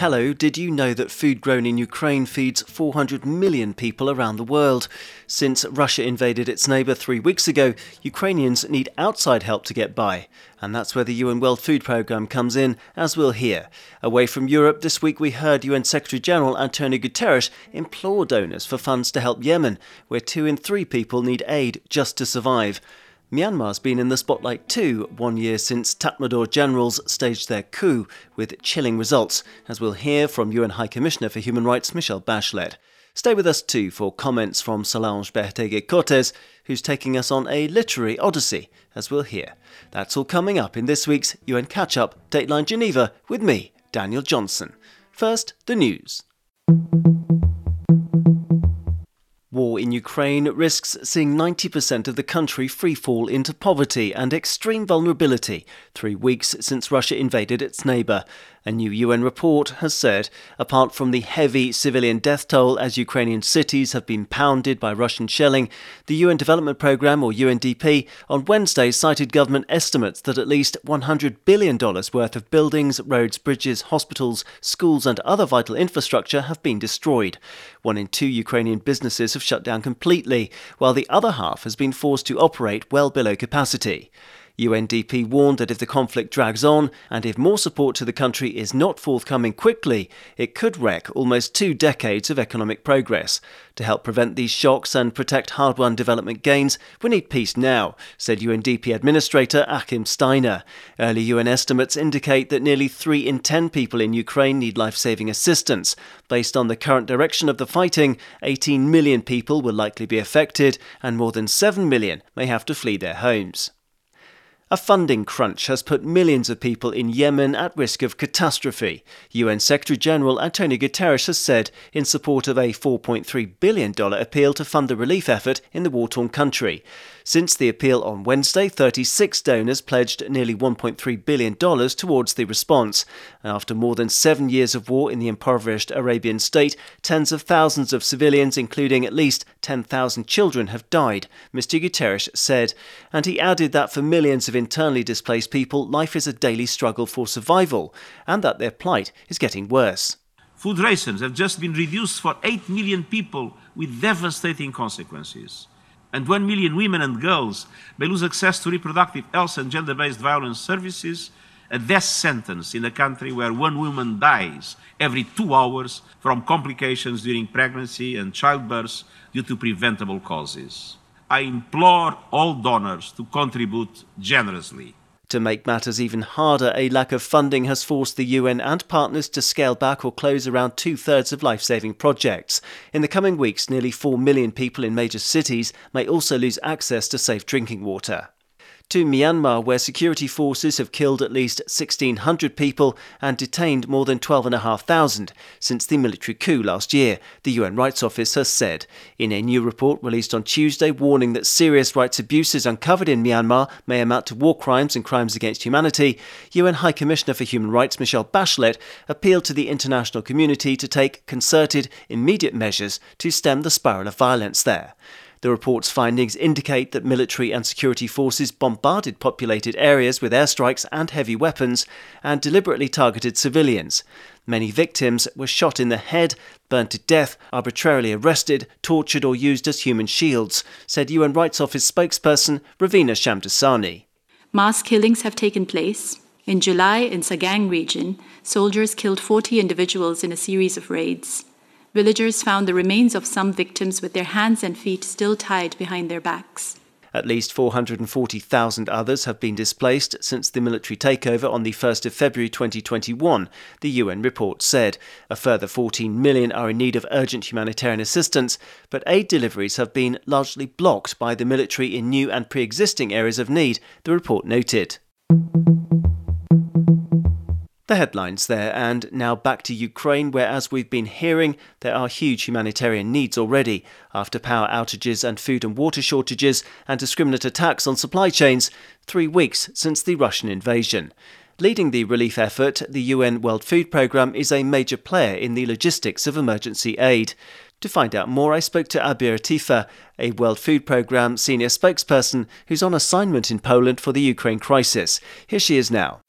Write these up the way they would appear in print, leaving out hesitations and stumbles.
Hello, did you know that food grown in Ukraine feeds 400 million people around the world? Since Russia invaded its neighbour 3 weeks ago, Ukrainians need outside help to get by. And that's where the UN World Food Programme comes in, as we'll hear. Away from Europe, this week we heard UN Secretary-General António Guterres implore donors for funds to help Yemen, where 2 in 3 people need aid just to survive. Myanmar's been in the spotlight too, 1 year since Tatmadaw generals staged their coup, with chilling results, as we'll hear from UN High Commissioner for Human Rights Michelle Bachelet. Stay with us too for comments from Solange Behategui-Cortez, who's taking us on a literary odyssey, as we'll hear. That's all coming up in this week's UN Catch-Up, Dateline Geneva, with me, Daniel Johnson. First, the news. War in Ukraine risks seeing 90% of the country free fall into poverty and extreme vulnerability, 3 weeks since Russia invaded its neighbour. A new UN report has said, apart from the heavy civilian death toll as Ukrainian cities have been pounded by Russian shelling, the UN Development Programme, or UNDP, on Wednesday cited government estimates that at least $100 billion worth of buildings, roads, bridges, hospitals, schools and other vital infrastructure have been destroyed. 1 in 2 Ukrainian businesses have shut down completely, while the other half has been forced to operate well below capacity. UNDP warned that if the conflict drags on, and if more support to the country is not forthcoming quickly, it could wreck almost 2 decades of economic progress. To help prevent these shocks and protect hard-won development gains, we need peace now, said UNDP Administrator Achim Steiner. Early UN estimates indicate that nearly 3 in 10 people in Ukraine need life-saving assistance. Based on the current direction of the fighting, 18 million people will likely be affected, and more than 7 million may have to flee their homes. A funding crunch has put millions of people in Yemen at risk of catastrophe. UN Secretary-General António Guterres has said in support of a $4.3 billion appeal to fund the relief effort in the war-torn country. Since the appeal on Wednesday, 36 donors pledged nearly $1.3 billion towards the response. And after more than 7 years of war in the impoverished Arabian state, tens of thousands of civilians, including at least 10,000 children, have died, Mr. Guterres said. And he added that for millions of internally displaced people, life is a daily struggle for survival, and that their plight is getting worse. Food rations have just been reduced for 8 million people with devastating consequences. And 1 million women and girls may lose access to reproductive health and gender-based violence services, a death sentence in a country where 1 woman dies every 2 hours from complications during pregnancy and childbirth due to preventable causes. I implore all donors to contribute generously. To make matters even harder, a lack of funding has forced the UN and partners to scale back or close around 2/3 of life-saving projects. In the coming weeks, nearly 4 million people in major cities may also lose access to safe drinking water. To Myanmar, where security forces have killed at least 1,600 people and detained more than 12,500 since the military coup last year, the UN Rights Office has said. In a new report released on Tuesday warning that serious rights abuses uncovered in Myanmar may amount to war crimes and crimes against humanity, UN High Commissioner for Human Rights Michelle Bachelet appealed to the international community to take concerted, immediate measures to stem the spiral of violence there. The report's findings indicate that military and security forces bombarded populated areas with airstrikes and heavy weapons and deliberately targeted civilians. Many victims were shot in the head, burned to death, arbitrarily arrested, tortured or used as human shields, said UN Rights Office spokesperson Ravina Shamdasani. Mass killings have taken place. In July, in Sagang region, soldiers killed 40 individuals in a series of raids. Villagers found the remains of some victims with their hands and feet still tied behind their backs. At least 440,000 others have been displaced since the military takeover on the 1st of February 2021, the UN report said. A further 14 million are in need of urgent humanitarian assistance, but aid deliveries have been largely blocked by the military in new and pre-existing areas of need, the report noted. The headlines there, and now back to Ukraine, where, as we've been hearing, there are huge humanitarian needs already. After power outages and food and water shortages and discriminant attacks on supply chains, 3 weeks since the Russian invasion. Leading the relief effort, the UN World Food Programme is a major player in the logistics of emergency aid. To find out more, I spoke to Abeer Atifa, a World Food Programme senior spokesperson who's on assignment in Poland for the Ukraine crisis. Here she is now.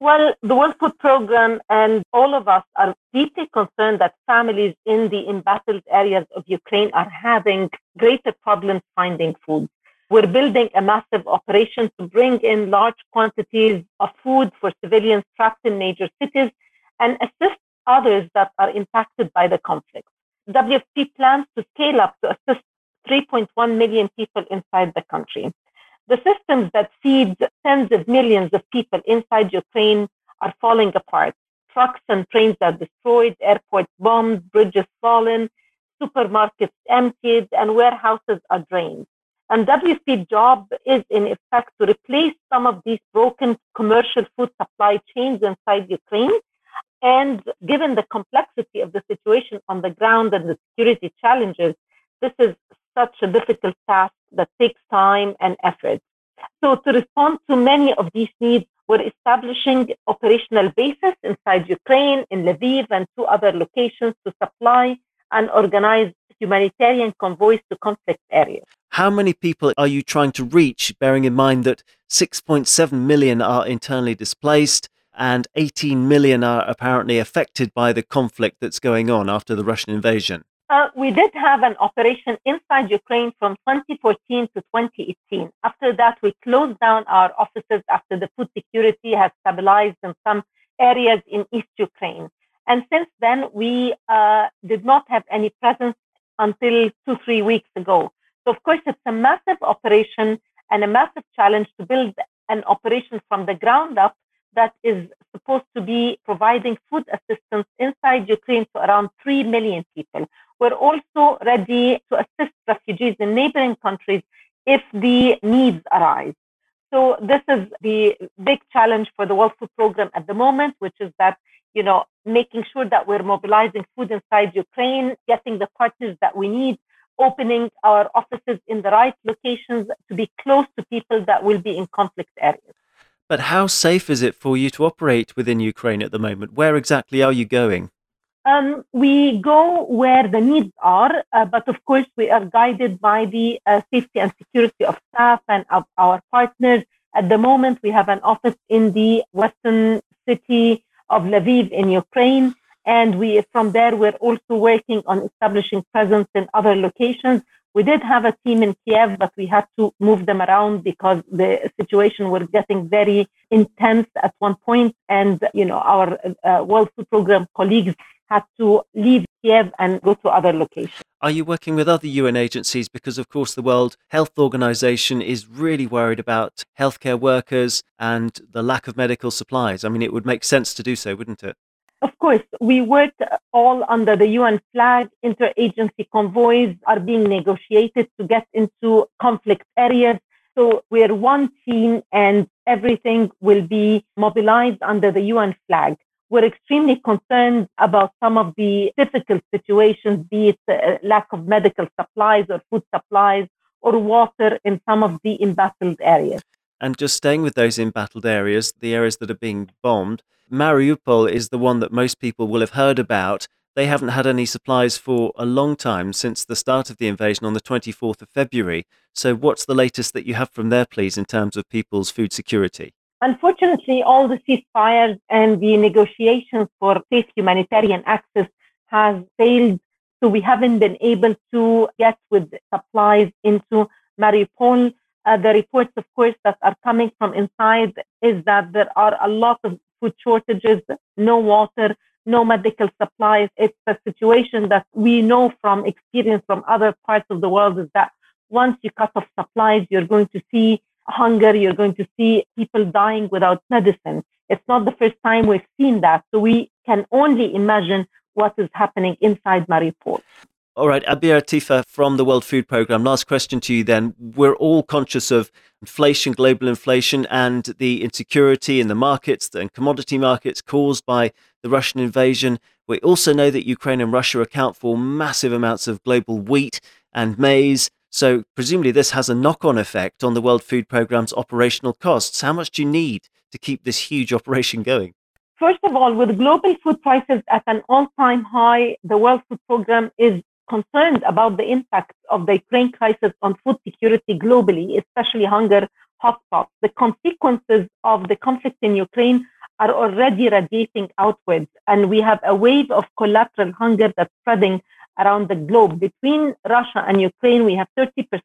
Well, the World Food Programme and all of us are deeply concerned that families in the embattled areas of Ukraine are having greater problems finding food. We're building a massive operation to bring in large quantities of food for civilians trapped in major cities and assist others that are impacted by the conflict. WFP plans to scale up to assist 3.1 million people inside the country. The systems that feed tens of millions of people inside Ukraine are falling apart. Trucks and trains are destroyed, airports bombed, bridges fallen, supermarkets emptied, and warehouses are drained. And WFP's job is, in effect, to replace some of these broken commercial food supply chains inside Ukraine. And given the complexity of the situation on the ground and the security challenges, this is such a difficult task that takes time and effort. So to respond to many of these needs, we're establishing operational bases inside Ukraine, in Lviv and two other locations to supply and organize humanitarian convoys to conflict areas. How many people are you trying to reach, bearing in mind that 6.7 million are internally displaced and 18 million are apparently affected by the conflict that's going on after the Russian invasion? We did have an operation inside Ukraine from 2014 to 2018. After that, we closed down our offices after the food security has stabilized in some areas in East Ukraine. And since then, we did not have any presence until 2-3 weeks ago. So, of course, it's a massive operation and a massive challenge to build an operation from the ground up that is supposed to be providing food assistance inside Ukraine to around 3 million people. We're also ready to assist refugees in neighboring countries if the needs arise. So this is the big challenge for the World Food Programme at the moment, which is that, you know, making sure that we're mobilizing food inside Ukraine, getting the partners that we need, opening our offices in the right locations to be close to people that will be in conflict areas. But how safe is it for you to operate within Ukraine at the moment? Where exactly are you going? We go where the needs are, but of course we are guided by the safety and security of staff and of our partners. At the moment, we have an office in the western city of Lviv in Ukraine, and from there we're also working on establishing presence in other locations. We did have a team in Kiev, but we had to move them around because the situation was getting very intense at one point. And, you know, our World Food Programme colleagues had to leave Kiev and go to other locations. Are you working with other UN agencies? Because, of course, the World Health Organization is really worried about healthcare workers and the lack of medical supplies. I mean, it would make sense to do so, wouldn't it? Of course, we work all under the UN flag. Interagency convoys are being negotiated to get into conflict areas. So we're one team and everything will be mobilized under the UN flag. We're extremely concerned about some of the difficult situations, be it lack of medical supplies or food supplies or water in some of the embattled areas. And just staying with those embattled areas, the areas that are being bombed, Mariupol is the one that most people will have heard about. They haven't had any supplies for a long time since the start of the invasion on the 24th of February. So what's the latest that you have from there, please, in terms of people's food security? Unfortunately, all the ceasefires and the negotiations for safe humanitarian access has failed. So we haven't been able to get with supplies into Mariupol. The reports, of course, that are coming from inside is that there are a lot of food shortages, no water, no medical supplies. It's a situation that we know from experience from other parts of the world is that once you cut off supplies, you're going to see hunger, you're going to see people dying without medicine. It's not the first time we've seen that. So we can only imagine what is happening inside Mariupol. All right, Abeer Atifa from the World Food Programme, last question to you then. We're all conscious of inflation, global inflation, and the insecurity in the markets and commodity markets caused by the Russian invasion. We also know that Ukraine and Russia account for massive amounts of global wheat and maize. So presumably this has a knock-on effect on the World Food Programme's operational costs. How much do you need to keep this huge operation going? First of all, with global food prices at an all-time high, the World Food Programme is concerned about the impact of the Ukraine crisis on food security globally, especially hunger hotspots. The consequences of the conflict in Ukraine are already radiating outwards, and we have a wave of collateral hunger that's spreading around the globe. Between Russia and Ukraine, we have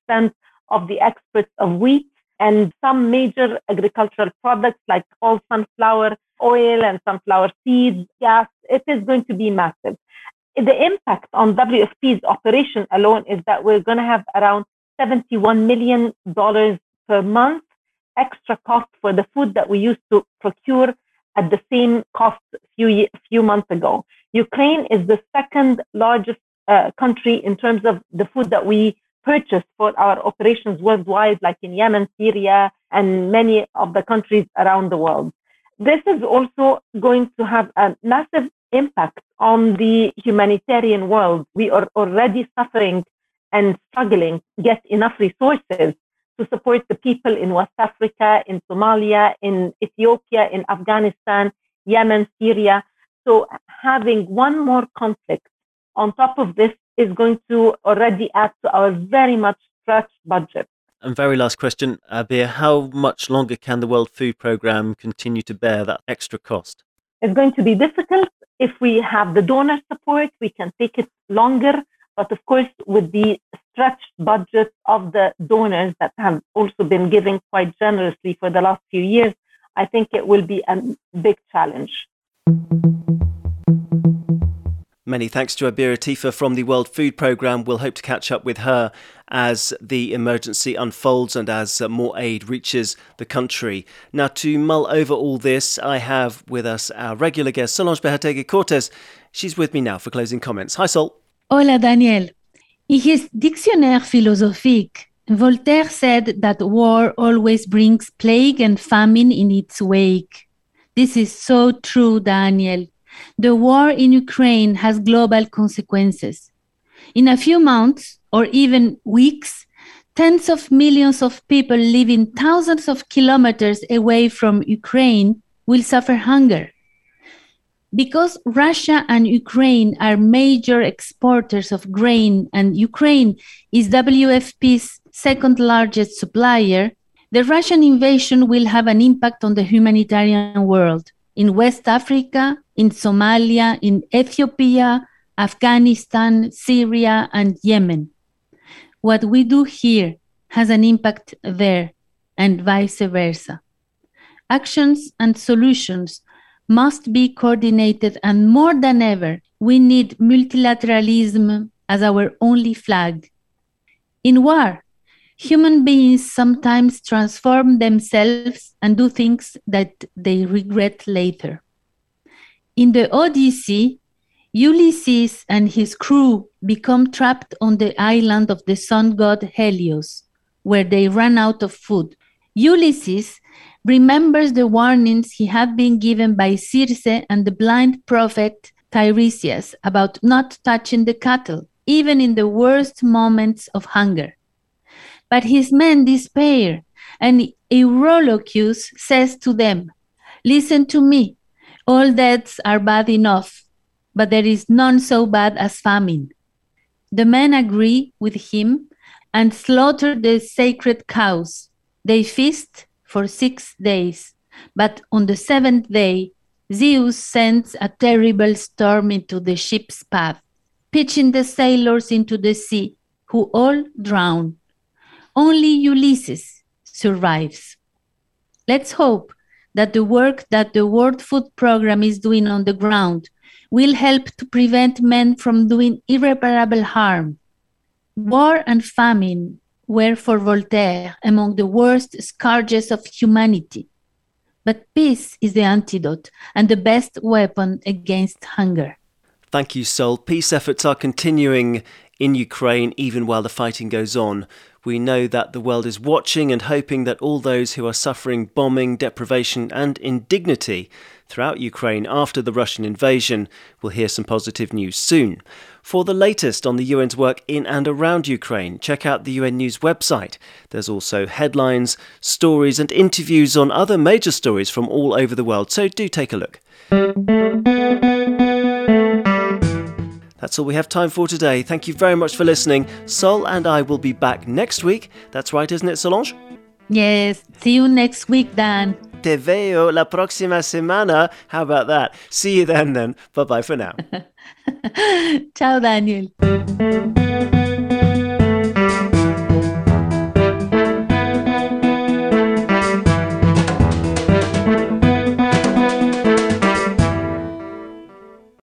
30% of the exports of wheat and some major agricultural products like all sunflower oil and sunflower seeds, gas. It is going to be massive. The impact on WFP's operation alone is that we're going to have around $71 million per month extra cost for the food that we used to procure at the same cost few months ago. Ukraine is the second largest country in terms of the food that we purchase for our operations worldwide, like in Yemen, Syria, and many of the countries around the world. This is also going to have a massive impact on the humanitarian world. We are already suffering and struggling to get enough resources to support the people in West Africa, in Somalia, in Ethiopia, in Afghanistan, Yemen, Syria. So having one more conflict on top of this is going to already add to our very much stretched budget. And very last question, Abeer, how much longer can the World Food Programme continue to bear that extra cost? It's going to be difficult. If we have the donor support, we can take it longer. But of course, with the stretched budget of the donors that have also been giving quite generously for the last few years, I think it will be a big challenge. Many thanks to Abeer Atifa from the World Food Programme. We'll hope to catch up with her as the emergency unfolds and as more aid reaches the country. Now, to mull over all this, I have with us our regular guest, Solange Behategui-Cortez. She's with me now for closing comments. Hi, Sol. Hola, Daniel. In his Dictionnaire Philosophique, Voltaire said that war always brings plague and famine in its wake. This is so true, Daniel. The war in Ukraine has global consequences. In a few months, or even weeks, tens of millions of people living thousands of kilometers away from Ukraine will suffer hunger. Because Russia and Ukraine are major exporters of grain and Ukraine is WFP's second largest supplier, the Russian invasion will have an impact on the humanitarian world. In West Africa, in Somalia, in Ethiopia, Afghanistan, Syria, and Yemen. What we do here has an impact there, and vice versa. Actions and solutions must be coordinated, and more than ever, we need multilateralism as our only flag. In war, human beings sometimes transform themselves and do things that they regret later. In the Odyssey, Ulysses and his crew become trapped on the island of the sun god Helios, where they run out of food. Ulysses remembers the warnings he had been given by Circe and the blind prophet Tiresias about not touching the cattle, even in the worst moments of hunger. But his men despair, and Eurolochus says to them, "Listen to me, all deaths are bad enough, but there is none so bad as famine." The men agree with him and slaughter the sacred cows. They feast for 6 days, but on the seventh day, Zeus sends a terrible storm into the ship's path, pitching the sailors into the sea, who all drown. Only Ulysses survives. Let's hope that the work that the World Food Programme is doing on the ground will help to prevent men from doing irreparable harm. War and famine were for Voltaire among the worst scourges of humanity. But peace is the antidote and the best weapon against hunger. Thank you, Sol. Peace efforts are continuing in Ukraine even while the fighting goes on. We know that the world is watching and hoping that all those who are suffering bombing, deprivation and indignity throughout Ukraine after the Russian invasion will hear some positive news soon. For the latest on the UN's work in and around Ukraine, check out the UN News website. There's also headlines, stories and interviews on other major stories from all over the world, so do take a look. That's all we have time for today. Thank you very much for listening. Sol and I will be back next week. That's right, isn't it, Solange? Yes. See you next week, Dan. Te veo la próxima semana. How about that? See you then. Bye-bye for now. Ciao, Daniel.